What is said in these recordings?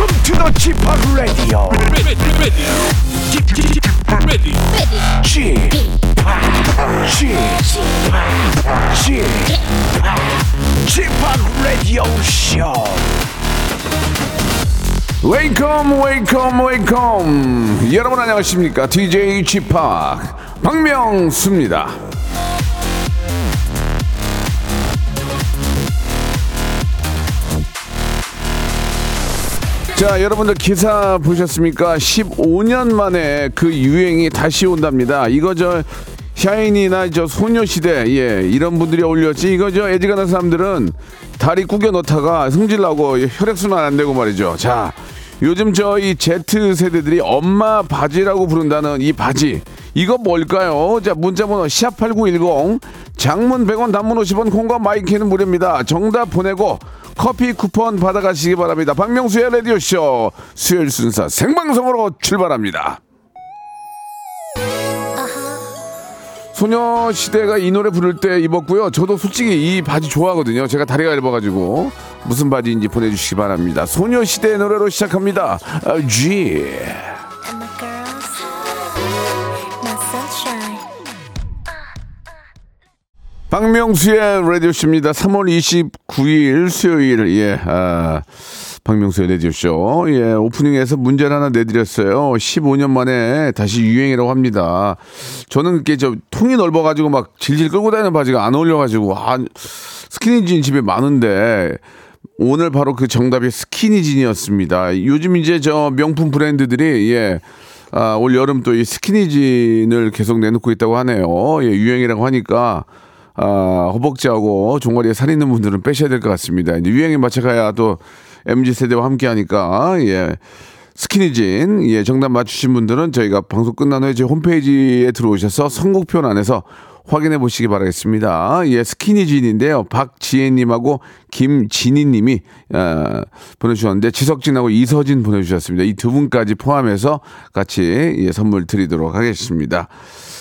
Welcome to the G-POP Radio. G-POP Radio Show. Welcome, welcome, welcome. 여러분 안녕하십니까? DJ G-POP 박명수입니다. 자, 여러분들 기사 보셨습니까? 15년 만에 그 유행이 다시 온답니다. 이거 저 샤이니나 저 소녀시대, 예, 이런 분들이 어울렸지. 이거 저 애지간한 사람들은 다리 구겨 넣다가 승질나고 혈액순환 안 되고 말이죠. 자, 요즘 저 이 Z세대들이 엄마 바지라고 부른다는 이 바지. 이거 뭘까요? 자, 문자번호 #8910 장문 100원 단문 50원 콩과 마이키는 무료입니다. 정답 보내고 커피 쿠폰 받아가시기 바랍니다. 박명수의 라디오쇼 수요일 순서 생방송으로 출발합니다. 소녀시대가 이 노래 부를 때 입었고요. 저도 솔직히 이 바지 좋아하거든요. 제가 다리가 얇아가지고 무슨 바지인지 보내주시기 바랍니다. 소녀시대 노래로 시작합니다. G. 박명수의 라디오쇼입니다. 3월 29일 수요일, 예, 박명수의 라디오쇼. 예, 오프닝에서 문제를 하나 내드렸어요. 15년 만에 다시 유행이라고 합니다. 저는 이렇게 저 통이 넓어가지고 막 질질 끌고 다니는 바지가 안 어울려가지고, 스키니진 집에 많은데, 오늘 바로 그 정답이 스키니진이었습니다. 요즘 이제 저 명품 브랜드들이, 예, 올 여름 또 이 스키니진을 계속 내놓고 있다고 하네요. 예, 유행이라고 하니까, 허벅지하고 종아리에 살 있는 분들은 빼셔야 될 것 같습니다. 이제 유행에 맞춰가야 또 MZ 세대와 함께하니까, 예, 스키니진, 예, 정답 맞추신 분들은 저희가 방송 끝난 후에 제 홈페이지에 들어오셔서 선곡표 안에서 확인해 보시기 바라겠습니다. 예, 스키니진인데요. 박지혜님하고 김진희님이 보내주셨는데 지석진하고 이서진 보내주셨습니다. 이 두 분까지 포함해서 같이, 예, 선물 드리도록 하겠습니다.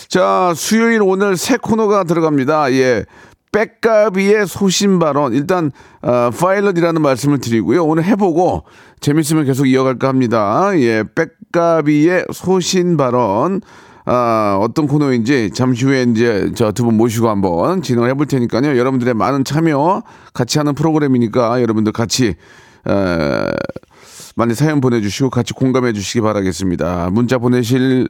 자, 수요일 오늘 새 코너가 들어갑니다. 예, 빽가비의 소신 발언. 일단 파일럿이라는 말씀을 드리고요. 오늘 해보고 재밌으면 계속 이어갈까 합니다. 예, 빽가비의 소신 발언. 어떤 코너인지 잠시 후에 이제 저 두 분 모시고 한번 진행을 해볼 테니까요. 여러분들의 많은 참여 같이 하는 프로그램이니까 여러분들 같이 많이 사연 보내주시고 같이 공감해 주시기 바라겠습니다. 문자 보내실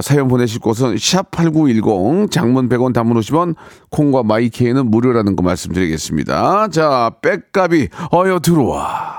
사연 보내실 곳은 샵8910 장문 100원 단문 50원 콩과 마이케이는 무료라는 거 말씀드리겠습니다. 자, 빽가비 어여 들어와.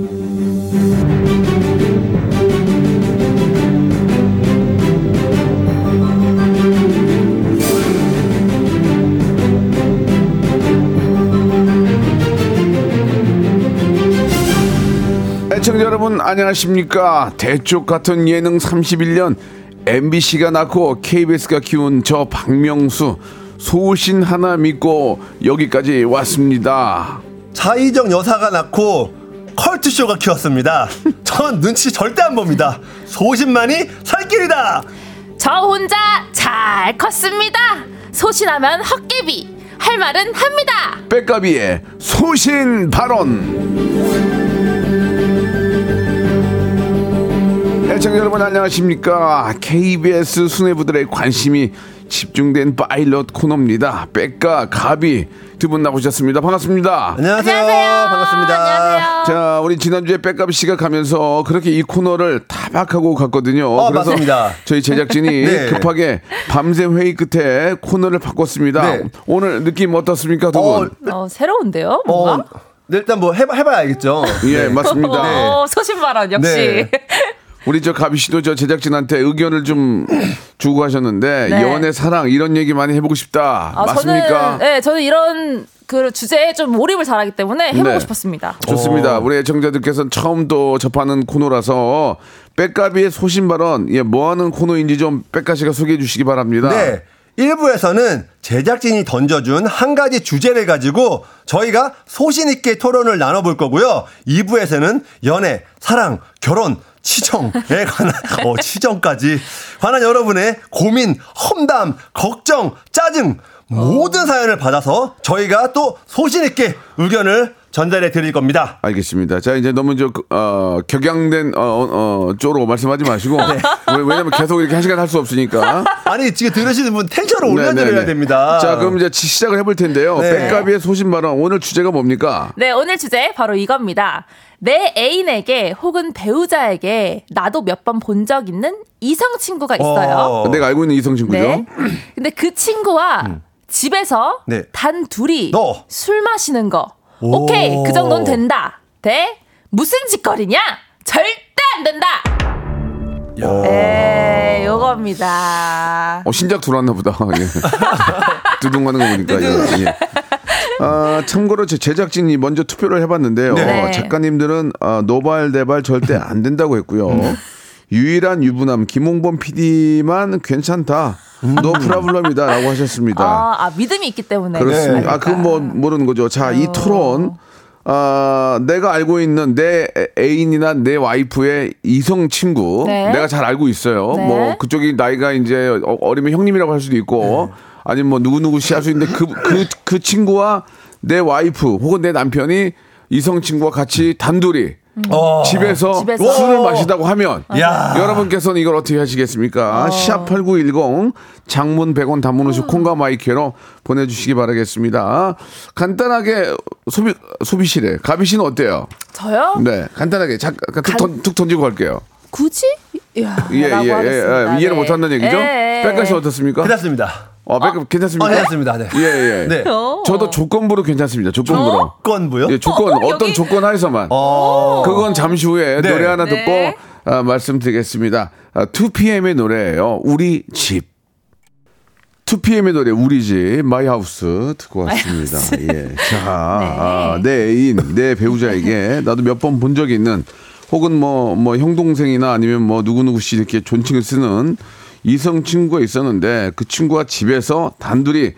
시청자 여러분 안녕하십니까? 대쪽 같은 예능 31년 MBC가 낳고 KBS가 키운 저 박명수 소신 하나 믿고 여기까지 왔습니다. 차이정 여사가 낳고 컬트쇼가 키웠습니다. 전 눈치 절대 안 봅니다. 소신만이 살 길이다. 저 혼자 잘 컸습니다. 소신하면 헛개비 할 말은 합니다. 빽가비의 소신 발언. 시청자 여러분 안녕하십니까? KBS 수뇌부들의 관심이 집중된 파일럿 코너입니다. 빽가, 가비 두 분 나오셨습니다. 반갑습니다. 안녕하세요. 안녕하세요. 반갑습니다. 안녕하세요. 자, 우리 지난주에 빽가비 씨가 가면서 그렇게 이 코너를 타박하고 갔거든요. 그래서 맞습니다. 저희 제작진이 네. 급하게 밤새 회의 끝에 코너를 바꿨습니다. 네. 오늘 느낌 어떻습니까, 두 분? 새로운데요, 뭔가? 일단 뭐 해봐야 알겠죠. 예, 맞습니다. 네. 소신 발언 역시. 네. 우리 저 가비 씨도 저 제작진한테 의견을 좀 주고 가셨는데 네. 연애 사랑 이런 얘기 많이 해보고 싶다. 맞습니까? 저는 이런 그 주제에 좀 몰입을 잘하기 때문에 해보고 네. 싶었습니다. 좋습니다. 우리 애청자들께서는 처음 또 접하는 코너라서 빽가비의 소신 발언, 예, 뭐하는 코너인지 좀 빽가 씨가 소개해 주시기 바랍니다. 네. 1부에서는 제작진이 던져준 한 가지 주제를 가지고 저희가 소신 있게 토론을 나눠볼 거고요. 2부에서는 연애, 사랑, 결혼, 치정에 관한 치정까지 관한 여러분의 고민, 험담, 걱정, 짜증 모든 사연을 받아서 저희가 또 소신 있게 의견을 전달해 드릴 겁니다. 알겠습니다. 자, 이제 너무 격양된 쪽으로 말씀하지 마시고 네. 왜냐면 계속 이렇게 한 시간 할 수 없으니까. 아니 지금 들으시는 분 텐션을 올려드려야 됩니다. 자, 그럼 이제 시작을 해볼 텐데요. 빽가비의 소신 발언 오늘 주제가 뭡니까? 네, 오늘 주제 바로 이겁니다. 내 애인에게 혹은 배우자에게 나도 몇 번 본 적 있는 이성 친구가 있어요. 내가 알고 있는 이성 친구죠. 네. 근데 그 친구와 집에서 네. 단 둘이 술 마시는 거. 오케이, 그 정도는 된다. 대 무슨 짓거리냐? 절대 안 된다. 네, 요겁니다. 신작 들어왔나 보다. 예. 두둥하는 거 보니까. 예, 예. 아, 참고로 제 제작진이 먼저 투표를 해봤는데요. 네. 작가님들은 노발대발 절대 안 된다고 했고요. 유일한 유부남 김홍범 PD만 괜찮다. 노 프라블럼이다 라고 하셨습니다. 믿음이 있기 때문에. 그렇습니다. 네. 그건 모르는 거죠. 자, 이 토론. 내가 알고 있는 내 애인이나 내 와이프의 이성 친구. 네. 내가 잘 알고 있어요. 네. 뭐, 그쪽이 나이가 이제 어리면 형님이라고 할 수도 있고. 네. 아니면 뭐, 누구누구 씨 할 수 있는데 그 친구와 내 와이프 혹은 내 남편이 이성 친구와 같이 단둘이 집에서 술을 마시다고 하면 여러분께서는 이걸 어떻게 하시겠습니까? #8910 장문 100원 단문 50 콩과 마이크로 보내주시기 바라겠습니다. 간단하게 소비실에 가비 씨는 어때요? 저요? 네, 간단하게 툭 던지고 갈게요. 굳이? 이해를 못한다는 얘기죠? 빽가 씨 어떻습니까? 괜찮습니다. 괜찮습니다. 괜찮습니다. 네. 예, 예. 네. 저도 조건부로 괜찮습니다. 조건부로. 조건부요? 예, 조건. 어떤 조건 하에서만. 그건 잠시 후에 노래 하나 듣고 말씀드리겠습니다. 2PM의 노래예요. 우리 집. 2PM의 노래 우리 집 마이 하우스 듣고 왔습니다. 예. 자, 네. 내 애인, 내 배우자에게 나도 몇 번 본 적이 있는 혹은 뭐 형동생이나 아니면 뭐 누구누구 씨 이렇게 존칭을 쓰는 이성 친구가 있었는데 그 친구가 집에서 단둘이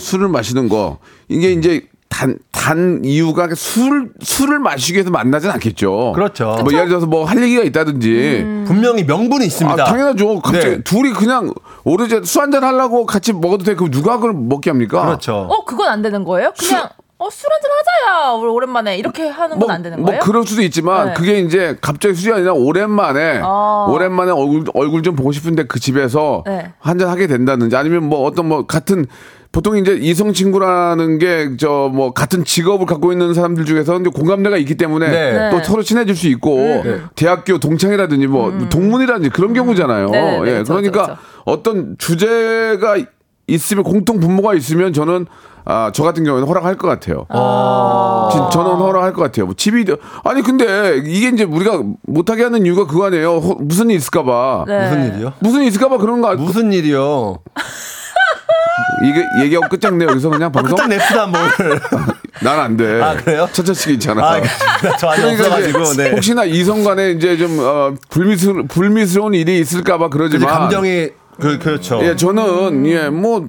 술을 마시는 거 이게 이제 단 이유가 술을 마시기 위해서 만나진 않겠죠. 그렇죠. 뭐 예를 들어서 뭐 할 얘기가 있다든지 분명히 명분이 있습니다. 당연하죠. 갑자기 둘이 그냥 오로지 술 한잔 하려고 같이 먹어도 돼. 그럼 누가 그걸 먹게 합니까? 그렇죠. 그건 안 되는 거예요? 그냥 술 한잔 하자야. 우리 오랜만에 이렇게 하는 건 안 되는 거예요? 그럴 수도 있지만 그게 이제 갑자기 술이 아니라 오랜만에 얼굴 좀 보고 싶은데 그 집에서 한잔 하게 된다든지 아니면 뭐 어떤 뭐 같은 보통 이제 이성 친구라는 게 같은 직업을 갖고 있는 사람들 중에서 이제 공감대가 있기 때문에 또 서로 친해질 수 있고 대학교 동창이라든지 뭐 동문이라든지 그런 경우잖아요. 네, 예. 그러니까 어떤 주제가 있으면 공통 분모가 있으면 저는 저 같은 경우에는 허락할 것 같아요. 저는 허락할 것 같아요. 뭐 집이 아니 근데 이게 이제 우리가 못하게 하는 이유가 그거 아니에요. 무슨 일 있을까봐. 네. 무슨 일이요? 무슨 일 있을까봐 그런 거. 무슨 일이요? 이게 얘기하고 끝장내 여기서 그냥 방송. 끝장냅시다 뭘. 난 안 돼. 그래요? 첫째식이 있잖아. 저 아직 없어가지고. 네. 혹시나 이성간에 이제 좀 불미스러운 일이 있을까봐 그러지만. 감정이 그렇죠. 예, 저는 뭐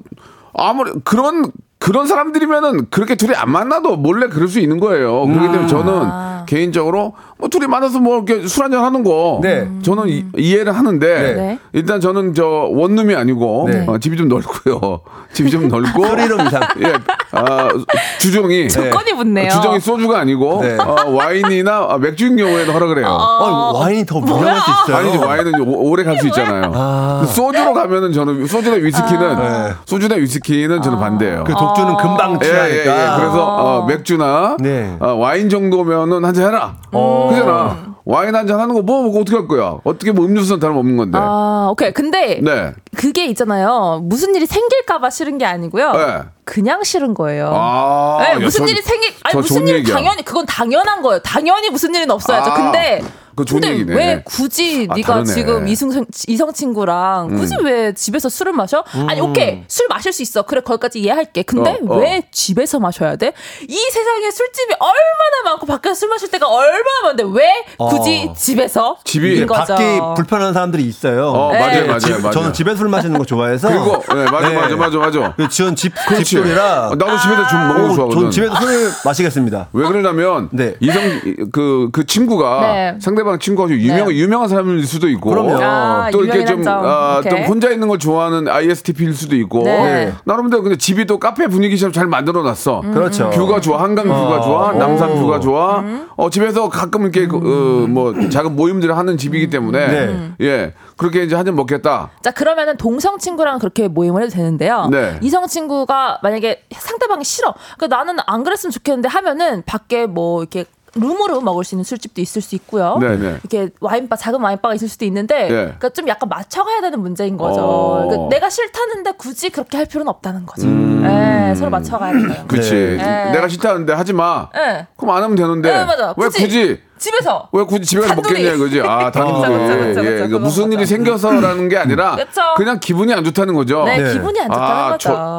아무리 그런 사람들이면은 그렇게 둘이 안 만나도 몰래 그럴 수 있는 거예요. 그렇기 때문에 저는 개인적으로 뭐 둘이 만나서 뭐 이렇게 술 한잔 하는 거 저는 이해를 하는데 일단 저는 원룸이 아니고 집이 좀 넓고요. 집이 좀 넓고 예, 주정이 조건이 붙네요. 주정이 소주가 아니고 와인이나 맥주인 경우에도 허락을 해요. 와인이 더 무난할 수 있어요. 아니지 와인은 오래 갈 수 있잖아요. 소주로 가면은 저는 소주나 위스키는 저는 반대예요. 그 주는 금방 취하니까. 그래서 맥주나 와인 정도면은 한잔 해라. 그잖아. 와인 한잔 하는 거 뭐 어떻게 할 거야? 어떻게 뭐 음료수는 다름없는 건데. 오케이. 근데 그게 있잖아요. 무슨 일이 생길까봐 싫은 게 아니고요. 그냥 싫은 거예요. 무슨 일이 당연히 그건 당연한 거예요. 당연히 무슨 일은 없어야죠. 근데 그 좋은 근데 얘기네. 왜 굳이 네가 다르네. 지금 이성 친구랑 굳이 왜 집에서 술을 마셔? 아니 오케이 술 마실 수 있어. 그래 거기까지 이해할게. 근데 왜 집에서 마셔야 돼? 이 세상에 술집이 얼마나 많고 밖에서 술 마실 때가 얼마나 많은데 왜 굳이 집에서? 집이 밖에 불편한 사람들이 있어요. 네. 맞아요. 저는 집에서 술 마시는 거 좋아해서. 그리고 네, 맞아. 지금 집술이라 나도 집에서 좀 먹는 거 좋아하거든. 전 집에서 술을 마시겠습니다. 왜 그러냐면 네. 이성 그 친구가 네. 상대방 친구가 유명한 사람일 수도 있고 또 이렇게 좀 혼자 있는 걸 좋아하는 ISTP일 수도 있고 네. 나름대로 근데 집이 또 카페 분위기처럼 잘 만들어놨어. 그렇죠. 뷰가 좋아, 한강 뷰가 좋아, 남산 뷰가 좋아. 집에서 가끔 이렇게 뭐 작은 모임들을 하는 집이기 때문에 네. 예 그렇게 이제 한 잔 먹겠다. 자 그러면은 동성 친구랑 그렇게 모임을 해도 되는데요. 네. 이성 친구가 만약에 상대방이 싫어. 그러니까 나는 안 그랬으면 좋겠는데 하면은 밖에 뭐 이렇게. 룸으로 먹을 수 있는 술집도 있을 수 있고요. 네네. 이렇게 와인바 작은 와인바가 있을 수도 있는데, 네. 그러니까 좀 약간 맞춰가야 되는 문제인 거죠. 그러니까 내가 싫다는데 굳이 그렇게 할 필요는 없다는 거죠. 네, 서로 맞춰가야 돼요. 그렇지. 네. 내가 싫다는데 하지 마. 네. 그럼 안 하면 되는데. 네, 맞아. 왜 굳이? 집에서 왜 굳이 집에 가서 먹겠냐 그지? 아 단둘이 예, 무슨 일이 생겨서라는 게 아니라 그냥 기분이 안 좋다는 거죠. 네, 네. 기분이 안 좋다는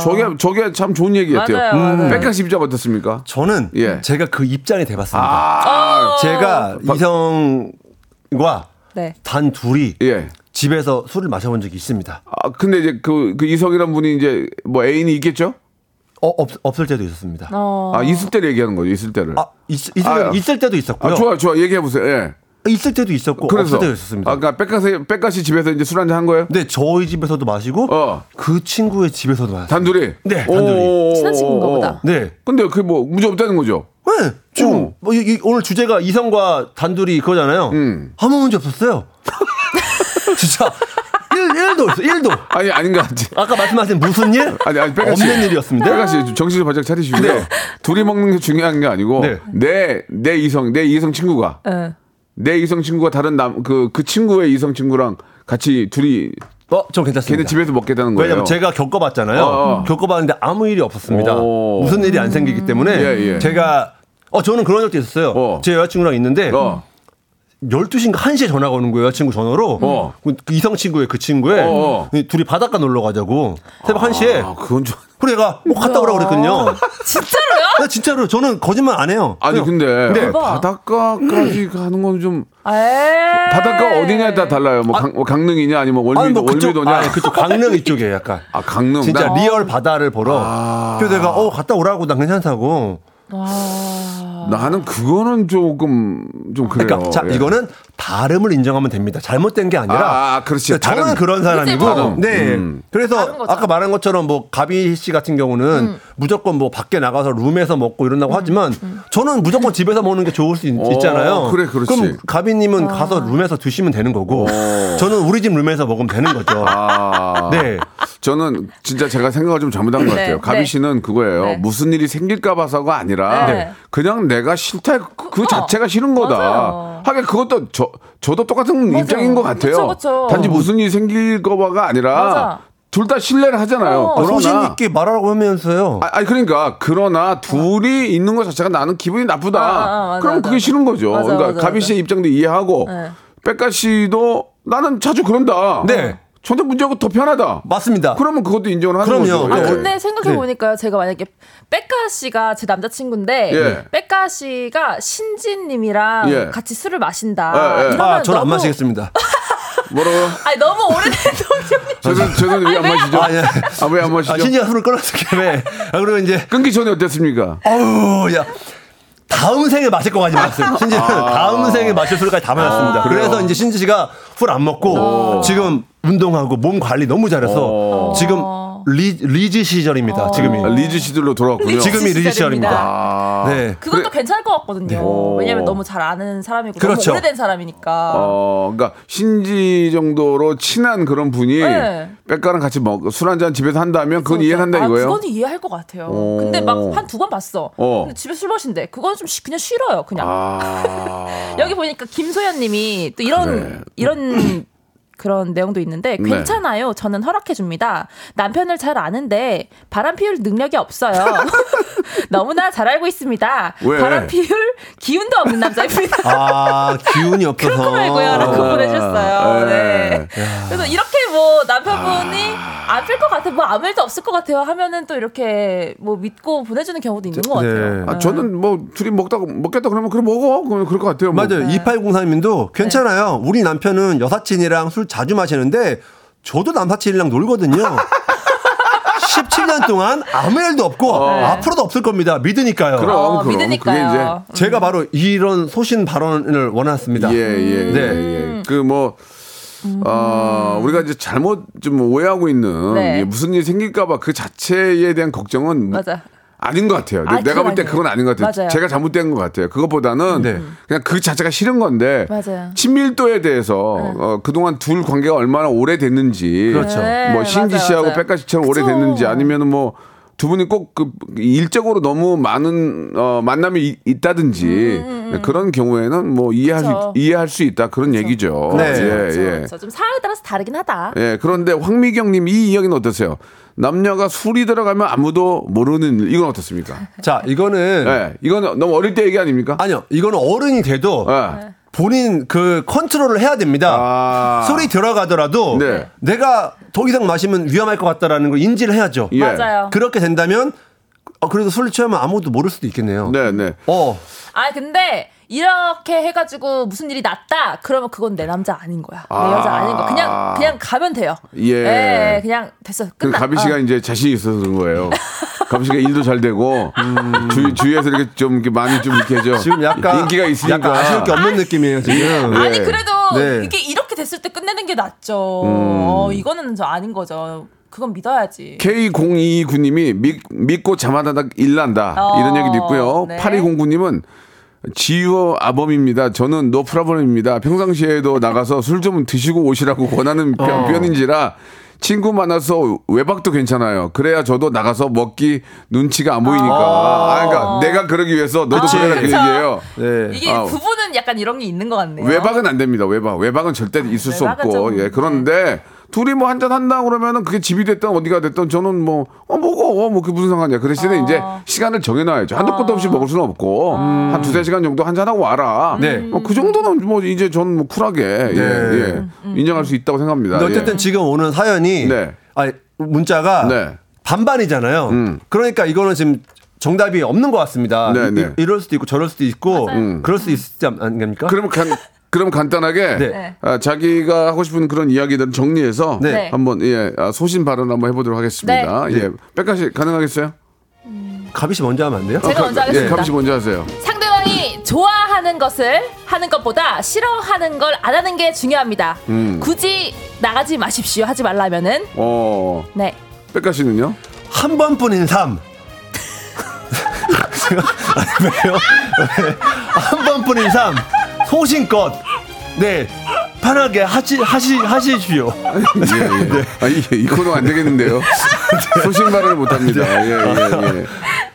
거죠. 저게 참 좋은 얘기 같아요. 빽가 씨 입장 어떻습니까? 저는 제가 그 입장이 돼봤습니다. 제가 이성과 네. 단둘이 집에서 술을 마셔본 적이 있습니다. 아 근데 이제 그 이성이란 분이 이제 뭐 애인이 있겠죠? 없을 때도 있었습니다. 아 있을 때를 얘기하는 거죠. 있을 때를. 있을 때도 있었고요. 아, 좋아 얘기해 보세요. 예. 있을 때도 있었고 그래서, 없을 때도 있었습니다. 아, 그러니까 빽가씨 집에서 이제 술 한잔 한 거예요? 네, 저희 집에서도 마시고 그 친구의 집에서도 마셨어요. 단둘이? 네, 단둘이. 친한 친구인가 보다. 네. 근데 그게 뭐 문제 없다는 거죠? 네. 지금 뭐 오늘 주제가 이성과 단둘이 그거잖아요. 아무 문제 없었어요. 진짜. 1도 없어, 1도. 아니, 아닌 것 같지. 아까 말씀하신 무슨 일? 아니, 빽가씨, 없는 일이었습니다. 빽가씨, 정신을 바짝 차리시고요. 네. 둘이 먹는 게 중요한 게 아니고, 네. 내 이성 친구가 다른 그 친구의 이성 친구랑 같이 둘이. 좀 괜찮습니다. 걔네 집에서 먹겠다는 거예요. 왜냐면 제가 겪어봤잖아요. 겪어봤는데 아무 일이 없었습니다. 무슨 일이 안 생기기 때문에. 예. 제가, 저는 그런 적도 있었어요. 제 여자친구랑 있는데. 12시인가 1시에 전화가 오는 거예요. 친구 전화로. 그 이성 친구의 그 친구에 둘이 바닷가 놀러 가자고. 새벽 1시에. 그건 좀. 그래, 얘가 갔다 오라고 그랬거든요. 진짜로요? 네, 진짜로. 저는 거짓말 안 해요. 아니, 근데 바닷가까지 가는 건 좀. 바닷가 어디냐에 따라 달라요. 뭐 강릉이냐, 아니면 월미도냐. 아니, 그쪽 강릉 이쪽이에요, 약간. 아, 강릉. 진짜 리얼 바다를 보러. 그래서 내가 갔다 오라고 난 괜찮다고. 나는 그거는 조금 그래요. 그러니까 자 이거는 다름을 인정하면 됩니다. 잘못된 게 아니라. 그렇지. 그러니까 저는 그런 사람이고. 네. 그래서 아까 말한 것처럼 뭐 가비 씨 같은 경우는 무조건 뭐 밖에 나가서 룸에서 먹고 이런다고 하지만 저는 무조건 집에서 먹는 게 좋을 수 있잖아요. 그래, 그렇지. 그럼 가비님은 가서 룸에서 드시면 되는 거고 저는 우리 집 룸에서 먹으면 되는 거죠. 네. 저는 진짜 제가 생각을 좀 잘못한 것 같아요. 가비 씨는 그거예요. 무슨 일이 생길까 봐서가 아니라 그냥 내가 싫다 그 자체가 싫은 거다. 하긴 그것도 저도 똑같은 입장인 것 같아요. 그쵸. 단지 무슨 일이 생길 거가 아니라 둘 다 신뢰를 하잖아요. 소신 있게 말하라고 하면서요. 아니 그러니까 그러나 둘이 있는 것 자체가 나는 기분이 나쁘다. 그럼 그게 싫은 거죠. 그러니까 가비 씨의 입장도 이해하고 빽가 씨도 나는 자주 그런다. 네. 전혀 문제하고 더 편하다. 맞습니다. 그러면 그것도 인정을 하는 거죠. 예. 근데 생각해보니까요. 제가 만약에 빽가 씨가 제 남자친구인데 빽가 씨가 신지님이랑 같이 술을 마신다. 저는 안 마시겠습니다. 뭐라고? 아니 너무 오래된 동생님. 저는 왜 안 마시죠? 왜 안 마시죠? 신지가 술을 끊었기 때문에. 그러면 이제 끊기 전에 어땠습니까? 아우 야. 다음 생에 마실 것까지 마셨어요. 신지는 다음 생에 마실 술까지 다 마셨습니다. 그래서 이제 신지 씨가 술 안 먹고 지금 운동하고 몸 관리 너무 잘해서 지금 리즈 시절입니다. 지금이 리즈 시절로 돌아왔고요. 지금이 리즈 시절입니다. 네, 그것도 괜찮을 것 같거든요. 네. 왜냐하면 너무 잘 아는 사람이고 그렇죠. 너무 오래된 사람이니까. 그러니까 신지 정도로 친한 그런 분이 빽가랑 같이 술 한잔 집에서 한다면 그건 이해한다 이거예요. 그건 이해할 것 같아요. 근데 막 한 두 번 봤어. 근데 집에 술 마신데 그건 좀 그냥 싫어요. 그냥 여기 보니까 김소연님이 또 이런 그런 내용도 있는데 괜찮아요. 네. 저는 허락해줍니다. 남편을 잘 아는데 바람 피울 능력이 없어요. 너무나 잘 알고 있습니다. 왜? 바람 피울 기운도 없는 남자입니다. 아, 기운이 없어서. 그렇고 말고요. 라고 보내주셨어요. 네. 그래서 이렇게 뭐 남편분이 안 필 것 같아요. 뭐 아무 일도 없을 것 같아요. 하면은 또 이렇게 뭐 믿고 보내주는 경우도 있는 것 같아요. 네. 아, 저는 뭐 둘이 먹겠다 그러면 그럼 먹어. 그러면 그럴 것 같아요. 뭐. 맞아요. 네. 2803님도 괜찮아요. 네. 우리 남편은 여사친이랑 술 자주 마시는데 저도 남사친이랑 놀거든요. 17년 동안 아무 일도 없고 앞으로도 없을 겁니다. 믿으니까요. 그럼. 믿으니까요. 그게 이제 제가 바로 이런 소신 발언을 원했습니다. 예예예. 네. 예. 그 뭐. 우리가 이제 잘못 좀 오해하고 있는 네. 무슨 일이 생길까봐 그 자체에 대한 걱정은 맞아. 아닌 것 같아요. 아, 내가 볼 때 그건 아닌 것 같아요. 맞아요. 제가 잘못된 것 같아요. 그것보다는 네. 그냥 그 자체가 싫은 건데 맞아요. 친밀도에 대해서 그동안 둘 관계가 얼마나 오래됐는지 그렇죠. 네, 뭐 신지 씨하고 빽가 씨처럼 오래됐는지 아니면 뭐 두 분이 꼭 그 일적으로 너무 많은 만남이 있다든지 그런 경우에는 뭐 이해할 수 있다 그런 그쵸. 얘기죠. 네, 그렇죠. 좀 상황에 따라서 다르긴 하다. 예, 그런데 황미경님 이 이야기는 어떠세요? 남녀가 술이 들어가면 아무도 모르는 이건 어떻습니까? 자, 이거는 예, 이건 너무 어릴 때 얘기 아닙니까? 아니요, 이거는 어른이 돼도. 예. 본인 그 컨트롤을 해야 됩니다. 아~ 술이 들어가더라도 네. 내가 더 이상 마시면 위험할 것 같다라는 걸 인지를 해야죠. 예. 맞아요. 그렇게 된다면 그래도 술 취하면 아무도 모를 수도 있겠네요. 네네. 아 근데 이렇게 해가지고 무슨 일이 났다. 그러면 그건 내 남자 아닌 거야. 내 여자 아닌 거. 그냥 가면 돼요. 예, 예 그냥 됐어. 끝나. 가비 씨가 이제 자신이 있어서 그런 거예요. 가비 씨가 일도 잘 되고 주위에서 이렇게 좀 이렇게 많이 좀 이렇게 해줘. 지금 약간 인기가 있으니까 약간 아쉬울 게 없는 느낌이에요 지금. 아니 그래도 네. 이렇게 됐을 때 끝내는 게 낫죠. 이거는 저 아닌 거죠. 그건 믿어야지. K029님이 믿고 자마다 일난다 이런 얘기도 있고요. 네. 8209님은 지유 아범입니다. 저는 노 프라블럼입니다. 평상시에도 나가서 술 좀 드시고 오시라고 권하는 편인지라 친구 만나서 외박도 괜찮아요. 그래야 저도 나가서 먹기 눈치가 안 보이니까. 그러니까 내가 그러기 위해서 너도 그래라 그 얘기예요. 네. 이게 부부는 약간 이런 게 있는 것 같네요. 외박은 안 됩니다. 외박은 절대 있을 수 없고. 예, 그런데 둘이 뭐 한잔 한다 그러면은 그게 집이 됐든 어디가 됐든 저는 먹어 뭐 그게 무슨 상관이야. 그래서 이제 시간을 정해놔야죠. 한두 것도 없이 먹을 수는 없고 한 두세 시간 정도 한잔 하고 와라. 네. 그 정도는 뭐 이제 저는 뭐 쿨하게 네. 인정할 수 있다고 생각합니다. 근데 어쨌든 지금 오는 사연이 네. 문자가 네. 반반이잖아요. 그러니까 이거는 지금 정답이 없는 것 같습니다. 네, 네. 이럴 수도 있고 저럴 수도 있고 그럴 수 있지 않습니까? 그러면 그럼 간단하게 네. 자기가 하고 싶은 그런 이야기들을 정리해서 네. 한번 소신 발언 한번 해보도록 하겠습니다. 네. 예, 빽가 씨 가능하겠어요? 가비 씨 먼저 하면 안 돼요? 제가 먼저 하겠습니다. 예, 가비 씨 먼저 하세요. 상대방이 좋아하는 것을 하는 것보다 싫어하는 걸 안 하는 게 중요합니다. 굳이 나가지 마십시오. 하지 말라면은. 네. 빽가 씨는요? 한 번뿐인 삶. 왜요? 한 번뿐인 삶. 소신껏 네 편하게 하시지요. 예, 예. 아, 이 코너 안 되겠는데요. 소신 발언을 못 합니다.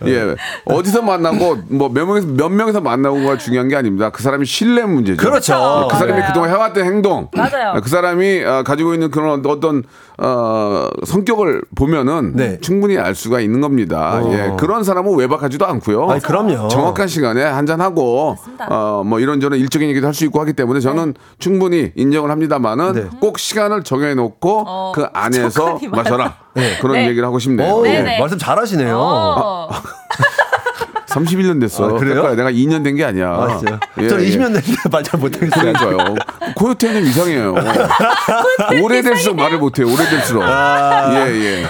예. 어디서 만나고 뭐 몇 명에서 만나고가 중요한 게 아닙니다. 그 사람이 신뢰 문제죠. 그렇죠. 그 사람이 그동안 해왔던 행동, 맞아요. 그 사람이 가지고 있는 그런 어떤 성격을 보면은 네. 충분히 알 수가 있는 겁니다. 예, 그런 사람은 외박하지도 않고요. 아니, 그럼요. 정확한 시간에 한잔 하고 뭐 이런저런 일적인 얘기도 할 수 있고 하기 때문에 저는 네. 충분히 인정을 합니다만은 네. 꼭 시간을 정해놓고 그 안에서 마셔라. 네. 그런 네. 얘기를 하고 싶네요. 네. 말씀 잘하시네요. 31년 됐어. 아, 그래요? 내가 2년 된 게 아니야. 맞아요. 예, 저는 20년 됐는데 말 잘 못하겠어요. 그러니까요. 코요태님 이상해요. 오래될수록 말을 못해요. 오래될수록. 예.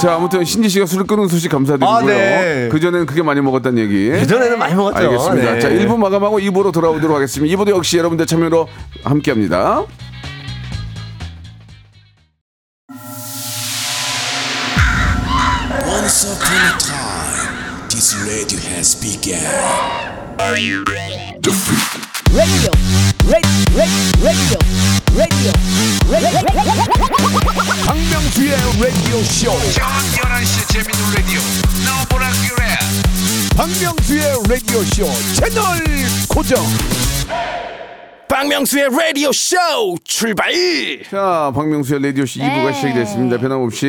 자, 아무튼 신지 씨가 술을 끊은 소식 감사드리고요. 네. 그전에는 그게 많이 먹었다는 얘기. 예전에는 많이 먹었죠. 알겠습니다. 네. 자, 1부 마감하고 2부로 돌아오도록 하겠습니다. 2부도 역시 여러분들 참여로 함께합니다. This radio has begun. Are you ready? Radio. 박명수의 radio show. 저녁 11시 재밌는 radio. 너 보라 그래. 박명수의 radio show 채널 고정. 박명수의 라디오쇼 출발! 자, 박명수의 라디오쇼 2부가 시작이 됐습니다. 변함없이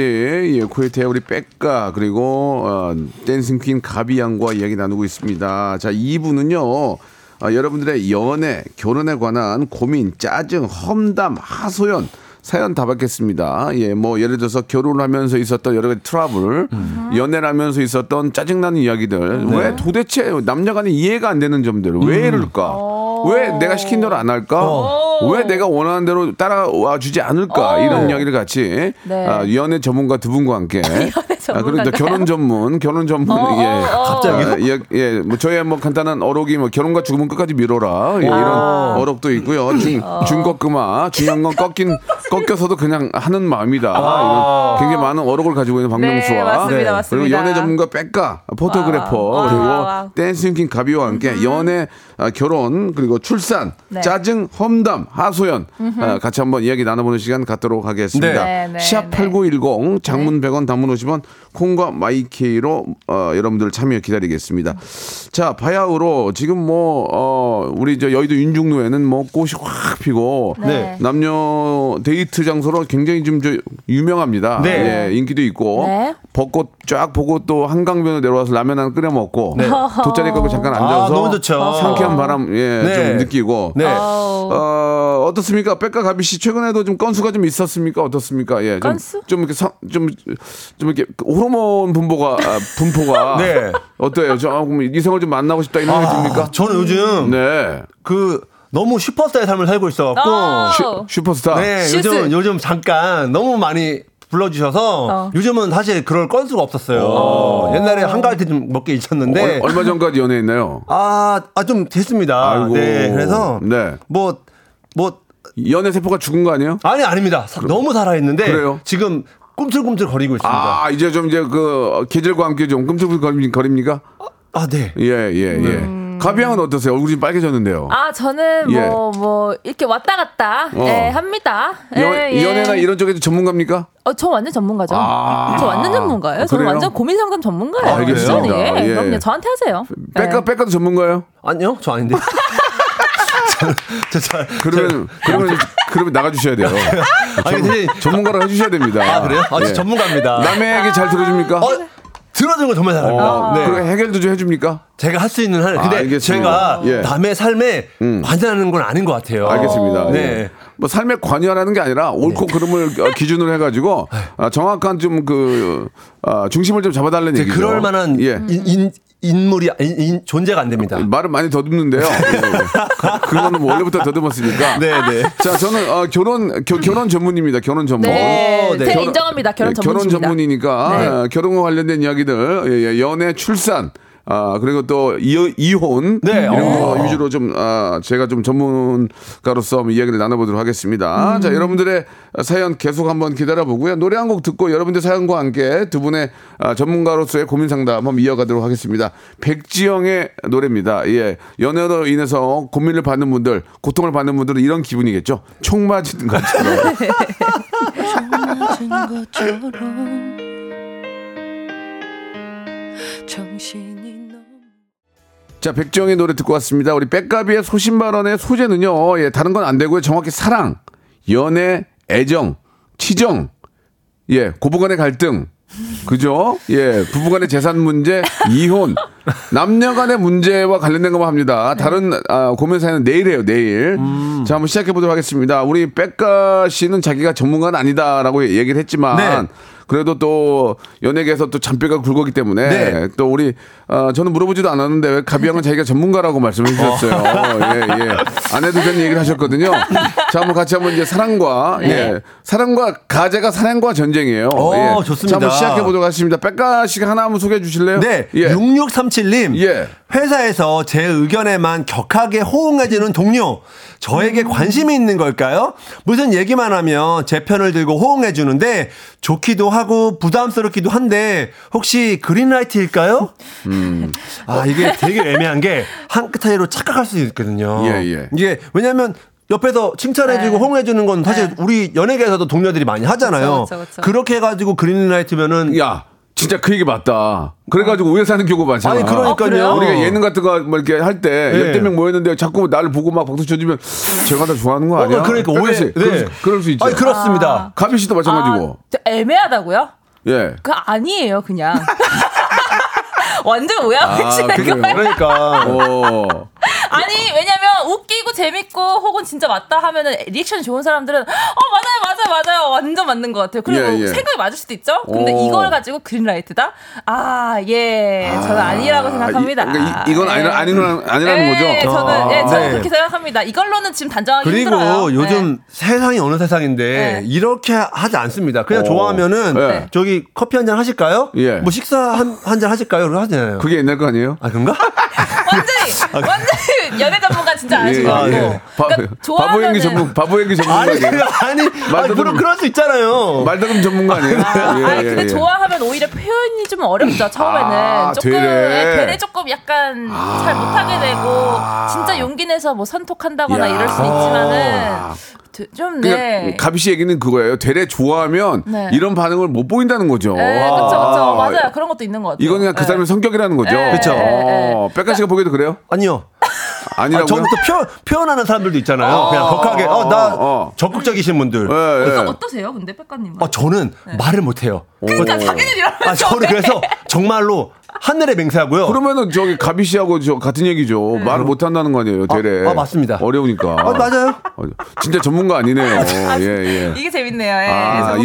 예, 코요태의 우리 빽가 그리고 댄싱퀸 가비 양과 이야기 나누고 있습니다. 자, 2부는요. 여러분들의 연애, 결혼에 관한 고민, 짜증, 험담, 하소연, 사연 다 받겠습니다. 예, 뭐, 예를 들어서 결혼하면서 있었던 여러 가지 트러블, 연애를 하면서 있었던 짜증나는 이야기들. 네. 왜 도대체 남녀 간에 이해가 안 되는 점들, 왜 이럴까? 왜 내가 시킨 대로 안 할까? 왜 내가 원하는 대로 따라와 주지 않을까? 이런 이야기를 같이, 네. 연애 전문가 두 분과 함께. 그리고 결혼 전문. 예. 갑자기? 예, 뭐, 저희의 뭐, 간단한 어록이 뭐, 결혼과 죽음은 끝까지 미뤄라. 예, 이런 어록도 있고요. 준거그마. 중요한 건 꺾여서도 그냥 하는 마음이다. 이런 굉장히 많은 어록을 가지고 있는 박명수와. 네, 맞습니다, 맞습니다. 그리고 연애 전문가 빽가, 포토그래퍼, 그리고 댄싱킹 가비와 함께 연애, 결혼, 그리고 출산, 네. 짜증, 험담, 하소연 같이 한번 이야기 나눠보는 시간 갖도록 하겠습니다. 네. 네, 시합 8910, 장문 100원, 단문 50원, 콩과 마이케이로 여러분들 참여 기다리겠습니다. 자, 바야흐로 지금 뭐 우리 저 여의도 윤중로에는 뭐 꽃이 확 피고 남녀 데이트 장소로 굉장히 좀 유명합니다. 네. 예, 인기도 있고 벚꽃 쫙 보고 또 한강변으로 내려와서 라면 하나 끓여 먹고 돗자리 깔고 잠깐 앉아서 너무 좋죠. 상쾌한 바람 좀 느끼고 어떻습니까? 빽가 가비 씨 최근에도 좀 건수가 좀 있었습니까? 어떻습니까? 예, 좀 이렇게 호르몬 분포가 어때요? 조금 이성을 좀 만나고 싶다 이런 생각이 듭니까? 저는 요즘 그 너무 슈퍼스타의 삶을 살고 있어갖고 슈퍼스타. 네, 요즘 잠깐 너무 많이 불러주셔서 요즘은 사실 그럴 건수가 없었어요. 옛날에 한가할 때 좀 몇 개 있었는데 얼마 전까지 연애했나요? 좀 됐습니다. 아이고. 네, 그래서 뭐 연애 세포가 죽은 거 아니에요? 아닙니다. 너무 살아있는데 그래요? 지금 꿈틀꿈틀 거리고 있습니다. 이제 좀 이제 그 계절과 함께 좀 꿈틀꿈틀 거립니까? 네. 가비양은 어떠세요? 얼굴이 좀 빨개졌는데요. 저는 이렇게 왔다 갔다 합니다. 연애나 이런 쪽에도 전문가입니까? 저 완전 전문가죠. 저 완전 전문가예요. 저는 완전 고민 상담 전문가예요. 알겠습니다. 그럼요. 저한테 하세요. 빽가도 전문가예요? 아니요, 저 아닌데. 그러면 나가주셔야 돼요. 전문가로 해주셔야 됩니다. 그래요? 전문가입니다. 남의 얘기 잘 들어줍니까? 들어주는 거 정말 잘합니다. 그리고 해결도 좀 해줍니까? 제가 할 수 있는 한. 근데 제가 남의 삶에 관여하는 건 아닌 것 같아요. 알겠습니다. 뭐 삶에 관여하는 게 아니라 옳고 그름을 기준으로 해가지고 정확한 좀 중심을 좀 잡아달라는 얘기죠. 그럴 만한 인물이 존재가 안 됩니다. 말은 많이 더듬는데요. 그거는 원래부터 더듬었으니까. 자, 저는 결혼 전문입니다. 결혼 전문. 인정합니다. 결혼 전문이니까 결혼과 관련된 이야기들, 연애, 출산. 그리고 또 이혼 이런 거 위주로 좀 제가 좀 전문가로서 이야기를 나눠보도록 하겠습니다. 자, 여러분들의 사연 계속 한번 기다려보고요. 노래 한 곡 듣고 여러분들 사연과 함께 두 분의 전문가로서의 고민 상담 한번 이어가도록 하겠습니다. 백지영의 노래입니다. 예, 연애로 인해서 고민을 받는 분들, 고통을 받는 분들은 이런 기분이겠죠. 총 맞은 것처럼. 총 맞은 것처럼 정신이. 자, 백지영의 노래 듣고 왔습니다. 우리 빽가비의 소신발언의 소재는요. 다른 건 안 되고요. 정확히 사랑, 연애, 애정, 치정, 고부간의 갈등, 그죠? 부부간의 재산 문제, 이혼, 남녀간의 문제와 관련된 것만 합니다. 다른 고민 사연은 내일 해요. 내일. 자, 한번 시작해 보도록 하겠습니다. 우리 빽가 씨는 자기가 전문가는 아니다라고 얘기를 했지만. 그래도 또 연예계에서 또 잔뼈가 굵었기 때문에 또 우리 저는 물어보지도 않았는데 왜 가비 형은 자기가 전문가라고 말씀해 주셨어요. 안 해도 되는 얘기를 하셨거든요. 자, 한번 같이 한번 이제 사랑과 사랑과 가제가 사랑과 전쟁이에요. 좋습니다. 자, 한번 시작해 보도록 하겠습니다. 빽가 씨가 하나 한번 소개해 주실래요? 6637님. 회사에서 제 의견에만 격하게 호응해주는 동료. 저에게 관심이 있는 걸까요? 무슨 얘기만 하면 제 편을 들고 호응해주는데 좋기도 하고 부담스럽기도 한데 혹시 그린라이트일까요? 이게 되게 애매한 게 한 끗 차이로 착각할 수 있거든요. 이게 왜냐하면 옆에서 칭찬해주고 호응해주는 건 사실 우리 연예계에서도 동료들이 많이 하잖아요. 그렇죠. 그렇게 해가지고 그린라이트면은 진짜 그 얘기 맞다. 그래가지고 오해 사는 경우가 많잖아. 아니 그러니까요. 우리가 예능 같은 거 막 이렇게 할 때 열댓 명 모였는데 자꾸 나를 보고 막 박수 쳐주면 제가 다 좋아하는 거 아니야? 그러니까 오해. 네. 그럴 수 있죠. 아니 그렇습니다. 가비 씨도 마찬가지고. 아, 애매하다고요? 예. 그 아니에요 그냥. 완전 오해하고 있어요. 그러니까. 아니 왜냐면 웃기고 재밌고 혹은 진짜 맞다 하면은 리액션이 좋은 사람들은 맞아요 완전 맞는 것 같아요. 그리고 생각이 맞을 수도 있죠. 근데 이걸 가지고 그린라이트다? 저는 아니라고 생각합니다. 그러니까 이건 아니라는 거죠. 저는 그렇게 생각합니다. 이걸로는 지금 단정하기 힘들어요. 그리고 요즘 세상이 어느 세상인데 이렇게 하지 않습니다. 그냥 좋아하면은 저기 커피 한잔 하실까요? 뭐 식사 한잔 하실까요? 그러고 하잖아요. 그게 옛날 거 아니에요? 아 그런가? 완전히 연애 전문가 진짜 아시고 그러니까 바보 얘기 전문가 아니 물론 그럴 수 있잖아요. 말다금 전문가 아니에요? 근데 좋아하면 오히려 표현이 좀 어렵죠. 처음에는 조금 되레 조금 약간 잘 못하게 되고 진짜 용기 내서 뭐 선톡한다거나 이럴 수 있지만은 좀 가비 씨 얘기는 그거예요. 되레 좋아하면 이런 반응을 못 보인다는 거죠. 그렇죠. 맞아요. 그런 것도 있는 것 같아요. 이건 그냥 그 사람의 성격이라는 거죠. 그렇죠. 빽가 씨가 보기도 그래요? 아니요. 아니라고요? 저는 또 표현하는 사람들도 있잖아요. 그냥 격하게 적극적이신 분들. 어떠세요? 근데 빽가님은? 저는 말을 못해요. 그러니까 자기는 이러면서 저는 그래서 정말로 하늘에 맹세하고요. 그러면은 저기 가비 씨하고 저 같은 얘기죠. 말을 못 한다는 거 아니에요, 대래. 맞습니다. 어려우니까. 맞아요. 진짜 전문가 아니네요. 이게 재밌네요.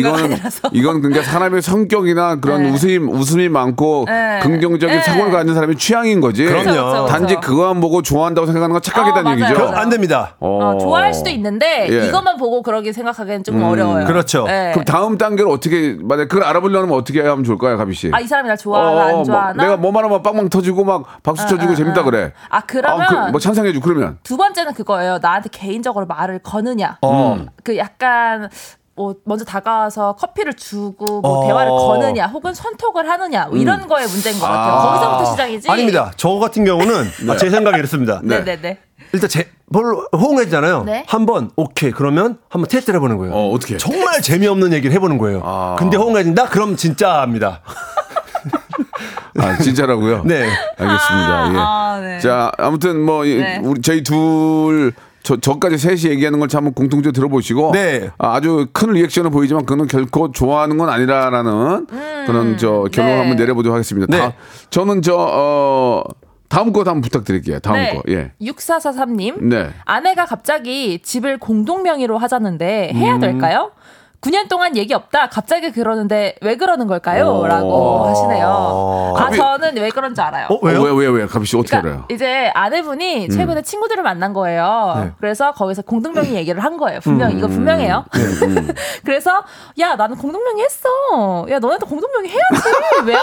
이건 그러니까 사람의 성격이나 그런 웃음이 많고 긍정적인 사고를 가진 사람이 취향인 거지. 그럼요. 단지 그거만 보고 좋아한다고 생각하는 건 착각이다는 얘기죠. 안 됩니다. 좋아할 수도 있는데 이것만 보고 그러게 생각하기엔 좀 어려워요. 그렇죠. 그럼 다음 단계로 어떻게 만약 그걸 알아보려면 어떻게 하면 좋을까요, 가비 씨? 이 사람이 날 좋아하나 안 좋아하나? 내가 뭐만 하면 빵빵 터지고 막 박수 쳐주고 재밌다 그래. 그러면 뭐 찬성해주고 그러면. 두 번째는 그거예요. 나한테 개인적으로 말을 거느냐. 그 약간 뭐 먼저 다가와서 커피를 주고 뭐 대화를 거느냐 혹은 선톡을 하느냐 이런 거에 문제인 것 같아요. 거기서부터 시작이지. 아닙니다. 저 같은 경우는 제 생각이 이렇습니다. 네네네. 일단 별로 호응했잖아요. 네? 한번 오케이 그러면 한번 테스트를 해보는 거예요. 어떻게? 정말 재미없는 얘기를 해보는 거예요. 근데 호응해진다? 그럼 진짜입니다. 진짜라고요? 네, 알겠습니다. 자, 아무튼 뭐 우리 저희 둘 저까지 셋이 얘기하는 걸 한번 공통적으로 들어보시고 아주 큰 리액션을 보이지만 그건 결코 좋아하는 건 아니라라는 그런 저 결론을 한번 내려보도록 하겠습니다. 저는 다음 거 한번 부탁드릴게요. 다음 거. 6443님. 아내가 갑자기 집을 공동 명의로 하자는데 해야 될까요? 9년 동안 얘기 없다 갑자기 그러는데 왜 그러는 걸까요? 라고 하시네요. 저는 왜 그런 줄 알아요. 왜요? 가비 씨 어떻게 알아요? 이제 아내분이 최근에 친구들을 만난 거예요. 그래서 거기서 공동명의 얘기를 한 거예요. 이거 분명해요. 그래서 야 나는 공동명의 했어. 야 너네도 공동명의 해야지. 왜 안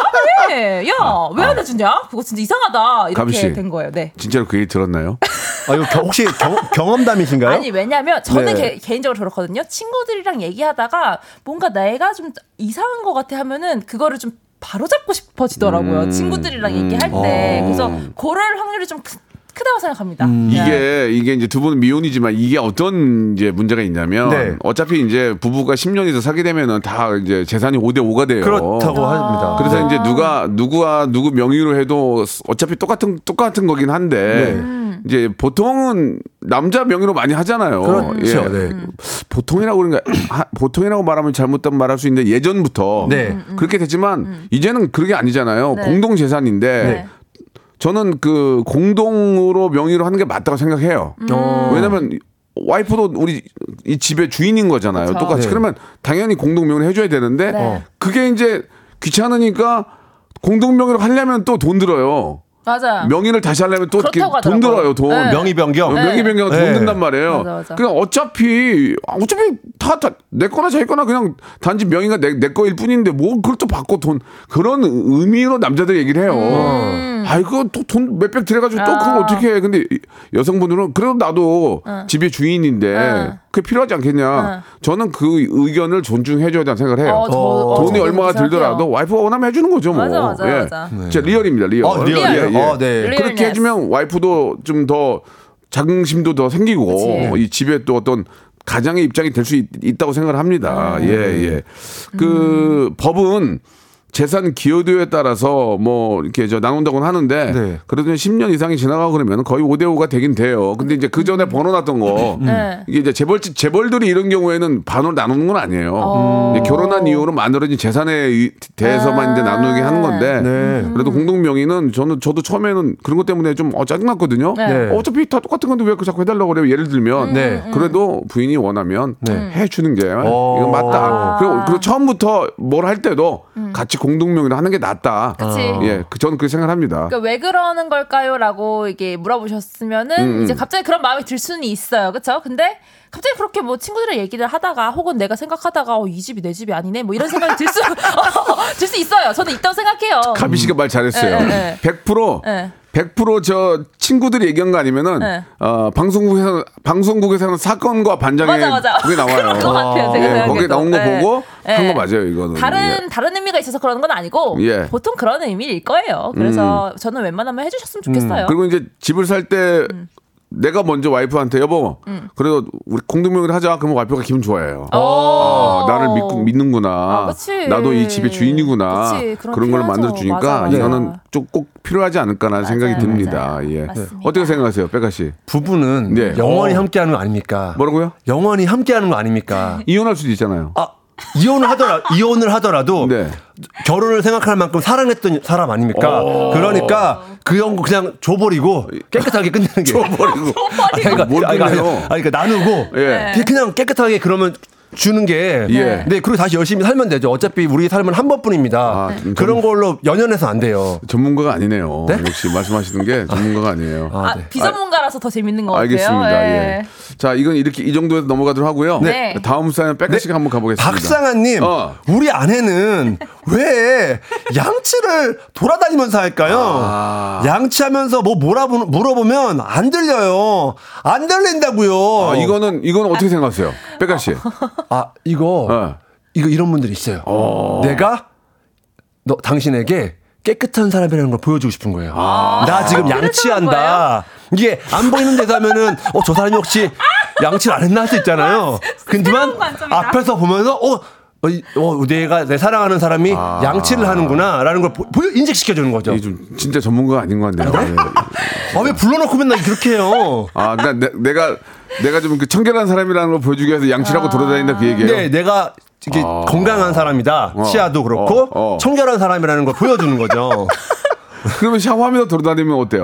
해? 야 왜 안 해주냐? 그거 진짜 이상하다. 이렇게 된 거예요. 네. 진짜로 그 얘기 들었나요? 이거 혹시 경험담이신가요? 아니 왜냐면 저는 개인적으로 그렇거든요. 친구들이랑 얘기하다 뭔가 내가 좀 이상한 것 같아 하면은 그거를 좀 바로잡고 싶어지더라고요. 친구들이랑 얘기할 때. 그래서 그럴 확률이 좀 크다고 생각합니다. 이게 이제 두 분은 미혼이지만 이게 어떤 이제 문제가 있냐면 어차피 이제 부부가 10년에서 사게 되면은 다 이제 재산이 5대5가 돼요. 그렇다고 합니다. 그래서 이제 누구 명의로 해도 어차피 똑같은 거긴 한데 이제 보통은 남자 명의로 많이 하잖아요. 그렇죠. 보통이라고 그런가 보통이라고 말하면 잘못된 말할 수 있는데 예전부터 그렇게 됐지만 이제는 그게 아니잖아요. 공동 재산인데. 저는 그 공동으로 명의로 하는 게 맞다고 생각해요. 왜냐면 와이프도 우리 이 집의 주인인 거잖아요. 그쵸? 똑같이 그러면 당연히 공동 명의로 해줘야 되는데 그게 이제 귀찮으니까 공동 명의로 하려면 또 돈 들어요. 맞아. 명의를 다시 하려면 또 돈 들어요. 돈 명의 변경. 명의 변경 돈 든단 말이에요. 맞아. 그냥 어차피 다 내 거나 자기 거나 그냥 단지 명의가 내 거일 뿐인데 뭐 그걸 또 받고 돈 그런 의미로 남자들 얘기를 해요. 이거 또 돈 몇백 들여가지고 또 그걸 어떻게 해. 근데 여성분들은 그래도 나도 집의 주인인데 그게 필요하지 않겠냐. 저는 그 의견을 존중해줘야 된다고 생각을 해요. 돈이 얼마가 들더라도 와이프가 원하면 해주는 거죠. 뭐. 맞아. 진짜 리얼입니다. 리얼. 그렇게 해주면 와이프도 좀 더 자긍심도 더 생기고 이 집에 또 어떤 가장의 입장이 될 수 있다고 생각을 합니다. 법은 재산 기여도에 따라서 뭐 이렇게 저 나온다고는 하는데 네. 그래도 10년 이상이 지나가고 그러면 거의 5대5가 되긴 돼요. 근데 이제 그 전에 번호났던 거 이게 이제 재벌들이 이런 경우에는 반으로 나누는 건 아니에요. 결혼한 이후로 만들어진 재산에 대해서만 이제 나누게 하는 건데 네. 그래도 공동명의는 저도 처음에는 그런 것 때문에 좀 짜증났거든요. 네. 어차피 다 똑같은 건데 왜 그 자꾸 해달라고 그래요? 예를 들면 네. 그래도 부인이 원하면 네. 해주는 게 이건 맞다. 그리고 처음부터 뭘 할 때도 같이 공동명의로 하는 게 낫다. 그치. 예, 저는 그렇게 생각합니다. 그러니까 왜 그러는 걸까요?라고 이게 물어보셨으면은 이제 갑자기 그런 마음이 들 수는 있어요, 그렇죠? 근데 갑자기 그렇게 뭐 친구들이랑 얘기를 하다가 혹은 내가 생각하다가 이 집이 내 집이 아니네 뭐 이런 생각이 들 수 있어요. 저는 있다고 생각해요. 가비 씨가 말 잘했어요. 100% 네. 100% 저 친구들이 얘기한 거 아니면은 네. 방송국에서는 사건과 반장의 그게 나와요. 것 같아요, 제가 예, 거기에 나온 거 네. 보고 네. 한 거 맞아요. 이거는 다른 의미가 있어서 그런 건 아니고 예. 보통 그런 의미일 거예요. 그래서 저는 웬만하면 해주셨으면 좋겠어요. 그리고 이제 집을 살 때. 내가 먼저 와이프한테 여보 그래도 우리 공동명의를 하자 그러면 와이프가 기분 좋아해요. 아, 나를 믿는구나. 아, 나도 이 집의 주인이구나. 그치, 그런 걸 만들어주니까 이거는 좀 꼭 필요하지 않을까라는 생각이 듭니다. 예. 어떻게 생각하세요, 빽가 씨? 부부는 네. 영원히 함께하는 거 아닙니까? 뭐라고요? 영원히 함께하는 거 아닙니까? 이혼할 수도 있잖아요. 아. 이혼을 하더라도 네. 결혼을 생각할 만큼 사랑했던 사람 아닙니까? 그러니까 그 연구 그냥 줘버리고 깨끗하게 끝내는 게 줘버리고 그러니까 나누고 예. 그냥 깨끗하게 그러면 주는 게 예. 네 그리고 다시 열심히 살면 되죠. 어차피 우리 삶은 한 번뿐입니다. 그런 걸로 연연해서 안 돼요. 전문가가 아니네요. 네? 역시 말씀하시는 게 전문가가 아니에요. 네. 비전문가라서 더 재밌는 것 같아요. 알겠습니다. 예. 자 이건 이렇게 이 정도에서 넘어가도록 하고요. 네. 다음 사연 빽가 씨가 한번 가보겠습니다. 박상아님, 우리 아내는 왜 양치를 돌아다니면서 할까요? 양치하면서 뭐 물어보면 안 들려요. 안 들린다고요. 이건 어떻게 생각하세요, 빽가 씨? 이거 이런 분들이 있어요. 내가 당신에게 깨끗한 사람이라는 걸 보여주고 싶은 거예요. 나 지금 양치한다. 이게 안 보이는 데서 하면은 저 사람이 혹시 양치를 안 했나 할 수 있잖아요. 근데만 앞에서 보면서 내가 내 사랑하는 사람이 양치를 하는구나라는 걸 인식시켜주는 거죠. 이게 좀 진짜 전문가가 아닌 것 같네요. 왜 불러놓고 맨날 그렇게 해요? 그러니까 내가 좀 그 청결한 사람이라는 걸 보여주기 위해서 양치라고 돌아다닌다 그 얘기예요. 네, 내가 이게 건강한 사람이다. 치아도 그렇고 청결한 사람이라는 걸 보여주는 거죠. 그러면 샤워하면서 돌아다니면 어때요?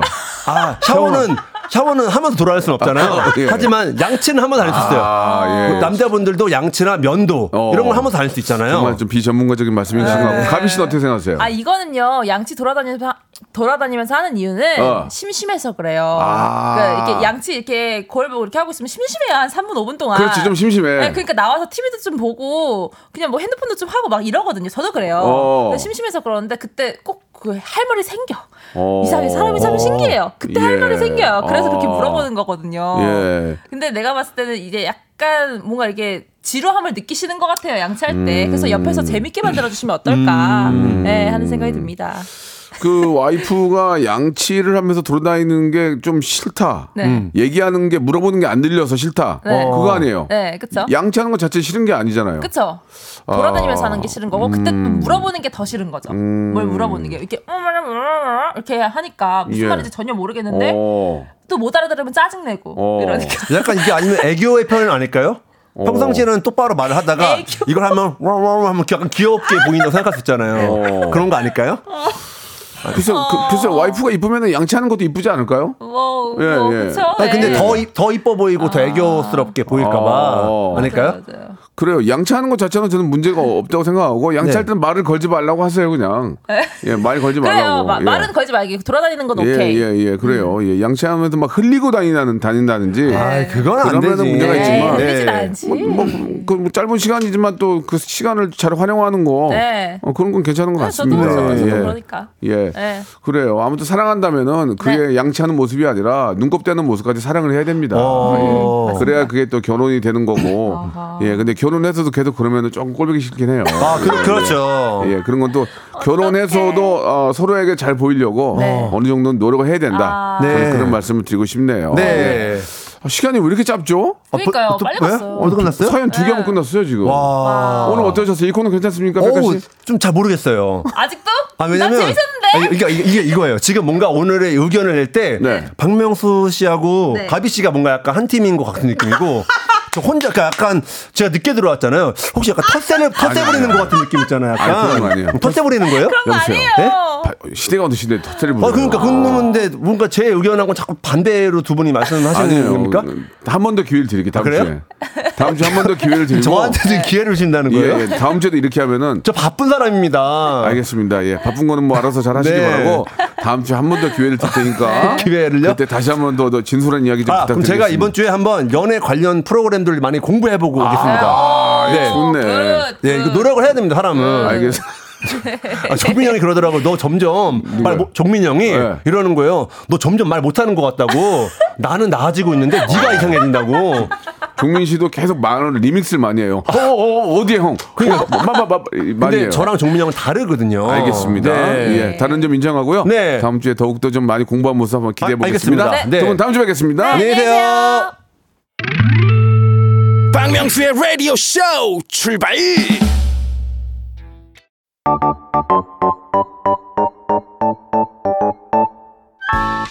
샤워는 하면서 돌아갈 수는 없잖아요. 예. 하지만 양치는 하면서 다닐 수 있어요. 예. 남자분들도 양치나 면도 이런 걸 하면서 다닐 수 있잖아요. 정말 좀 비전문가적인 말씀이신 것 같고. 가비 씨는 어떻게 생각하세요? 이거는요. 양치 돌아다니면서 하는 이유는 심심해서 그래요. 그러니까 이렇게 양치 이렇게 거울 보고 이렇게 하고 있으면 심심해요. 한 3분 5분 동안. 그렇지 좀 심심해. 네, 그러니까 나와서 TV도 좀 보고 그냥 뭐 핸드폰도 좀 하고 막 이러거든요. 저도 그래요. 심심해서 그러는데 그때 꼭 그 할 말이 생겨. 이상해. 사람이 참 신기해요. 그때 할 말이 생겨요. 그래서 그렇게 물어보는 거거든요. 예. 근데 내가 봤을 때는 이제 약간 뭔가 이렇게 지루함을 느끼시는 것 같아요. 양치할 때. 그래서 옆에서 재밌게 만들어주시면 어떨까 네, 하는 생각이 듭니다. 그 와이프가 양치를 하면서 돌아다니는 게 좀 싫다. 네. 얘기하는 게 물어보는 게 안 들려서 싫다. 네. 그거 아니에요. 네, 그렇죠. 양치하는 거 자체 싫은 게 아니잖아요. 그렇죠. 돌아다니면서 하는 게 싫은 거고 그때 또 물어보는 게 더 싫은 거죠. 뭘 물어보는 게 이렇게 하니까 무슨 말인지 전혀 모르겠는데 또 못 알아들으면 짜증내고 이러니까. 약간 이게 아니면 애교의 표현 아닐까요? 평상시에는 똑바로 말을 하다가 이걸 하면 와와와 하면 약간 귀엽게 보인다고 생각할 수 있잖아요. 그런 거 아닐까요? 글쎄 와이프가 이쁘면 양치하는 것도 이쁘지 않을까요? 그렇죠. 근데 더 이뻐 보이고 더 애교스럽게 보일까봐 아닐까요? 맞아요. 그래요. 양치하는 것 자체는 저는 문제가 없다고 생각하고 양치할 때는 말을 걸지 말라고 하세요 그냥. 예, 말 걸지 말라고. 그래요. 말은 걸지 말게. 돌아다니는 건 오케이. 예, 그래요. 예, 양치하면서 막 흘리고 다닌다든지. 그건 안 되지. 그러면은 문제가 있지만. 뭐 짧은 시간이지만 또 그 시간을 잘 활용하는 거. 그런 건 괜찮은 것 같습니다. 저도 그러니까. 네. 그래요. 아무튼 사랑한다면은 그의 양치하는 모습이 아니라 눈곱대는 모습까지 사랑을 해야 됩니다. 그래야 그게 또 결혼이 되는 거고. 예, 근데 결혼해서도 계속 그러면은 조금 꼴보기 싫긴 해요. 그렇죠. 예, 그런 건 또 결혼해서도 서로에게 잘 보이려고 어느 정도 노력을 해야 된다. 저는 그런 말씀을 드리고 싶네요. 네. 시간이 왜 이렇게 짧죠? 그러니까요. 아, 빨리 갔어요. 어디 끝났어요? 사연 두 개만 끝났어요 지금. 와. 오늘 어떠셨어요? 이 코너 괜찮습니까? 좀 잘 모르겠어요. 아직도? 아, 왜냐면 난 재밌었는데. 아니, 그러니까 이게 이거예요. 지금 뭔가 오늘의 의견을 낼 때 네. 박명수 씨하고 네. 가비 씨가 뭔가 약간 한 팀인 것 같은 느낌이고. 저 혼자 약간 제가 늦게 들어왔잖아요. 혹시 약간 텃세 부리는 것 같은 느낌 있잖아요. 약간 텃세 부리는 거예요? 그런 거 아니에요. 네? 시대가 어느 시대에 텃세를 부리는 거예요. 그러니까 근데 뭔가 제 의견하고 자꾸 반대로 두 분이 말씀하시는 겁니까? 한 번 더 기회를 드릴게요. 다음 주에. 다음 주에 한 번 더 기회를 드리고. 저한테도 기회를 주신다는 거예요? 예, 다음 주에도 이렇게 하면은. 저 바쁜 사람입니다. 알겠습니다. 예, 바쁜 거는 뭐 알아서 잘 하시기 네. 바라고. 다음 주에 한 번 더 기회를 드릴 테니까. 기회를요? 그때 다시 한 번 더 진솔한 이야기 좀 부탁드리겠습니다. 그럼 제가 이번 주에 한번 연애 관련 프로그램들 많이 공부해보고 오겠습니다. 네. 좋네. 네, 이거 노력을 해야 됩니다, 사람은. 알겠습니다. 아, 종민이 형이 그러더라고. 너 점점 종민이 형이 네. 이러는 거예요. 너 점점 말 못하는 것 같다고. 나는 나아지고 있는데 네가 이상해진다고. 종민 씨도 계속 말을 리믹스를 많이 해요. 어디에 형? 그러니까 많이 해요. 저랑 종민 형은 다르거든요. 알겠습니다. 네. 예, 다른 점 인정하고요. 네. 다음 주에 더욱더 좀 많이 공부한 모습 한번 기대해 보겠습니다. 네. 두 분 다음 주에 뵙겠습니다. 네, 안녕히 계세요. 박명수의 라디오 쇼 출발.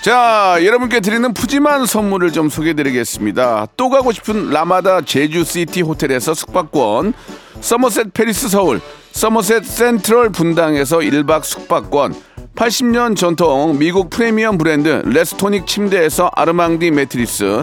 자, 여러분께 드리는 푸짐한 선물을 좀 소개해드리겠습니다. 또 가고 싶은 라마다 제주시티 호텔에서 숙박권, 서머셋 페리스 서울, 서머셋 센트럴 분당에서 1박 숙박권, 80년 전통 미국 프리미엄 브랜드 레스토닉 침대에서 아르망디 매트리스,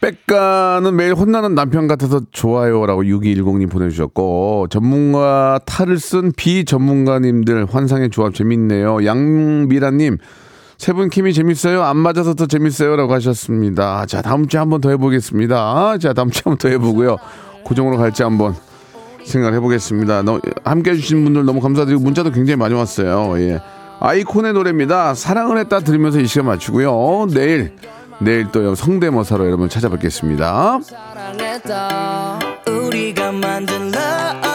빽가는 매일 혼나는 남편 같아서 좋아요라고 6210님 보내주셨고, 전문가 탈을 쓴 비전문가님들 환상의 조합 재밌네요. 양미라님, 세 분 킴이 재밌어요. 안 맞아서 더 재밌어요라고 하셨습니다. 자, 다음 주에 한 번 더 해보겠습니다. 자, 다음 주에 한 번 더 해보고요. 고정으로 갈지 한번 생각을 해보겠습니다. 함께해 주신 분들 너무 감사드리고 문자도 굉장히 많이 왔어요. 예. 아이콘의 노래입니다. 사랑을 했다 들으면서 이 시간 마치고요. 내일 또 성대모사로 여러분 찾아뵙겠습니다. 사랑했다 우리가 만든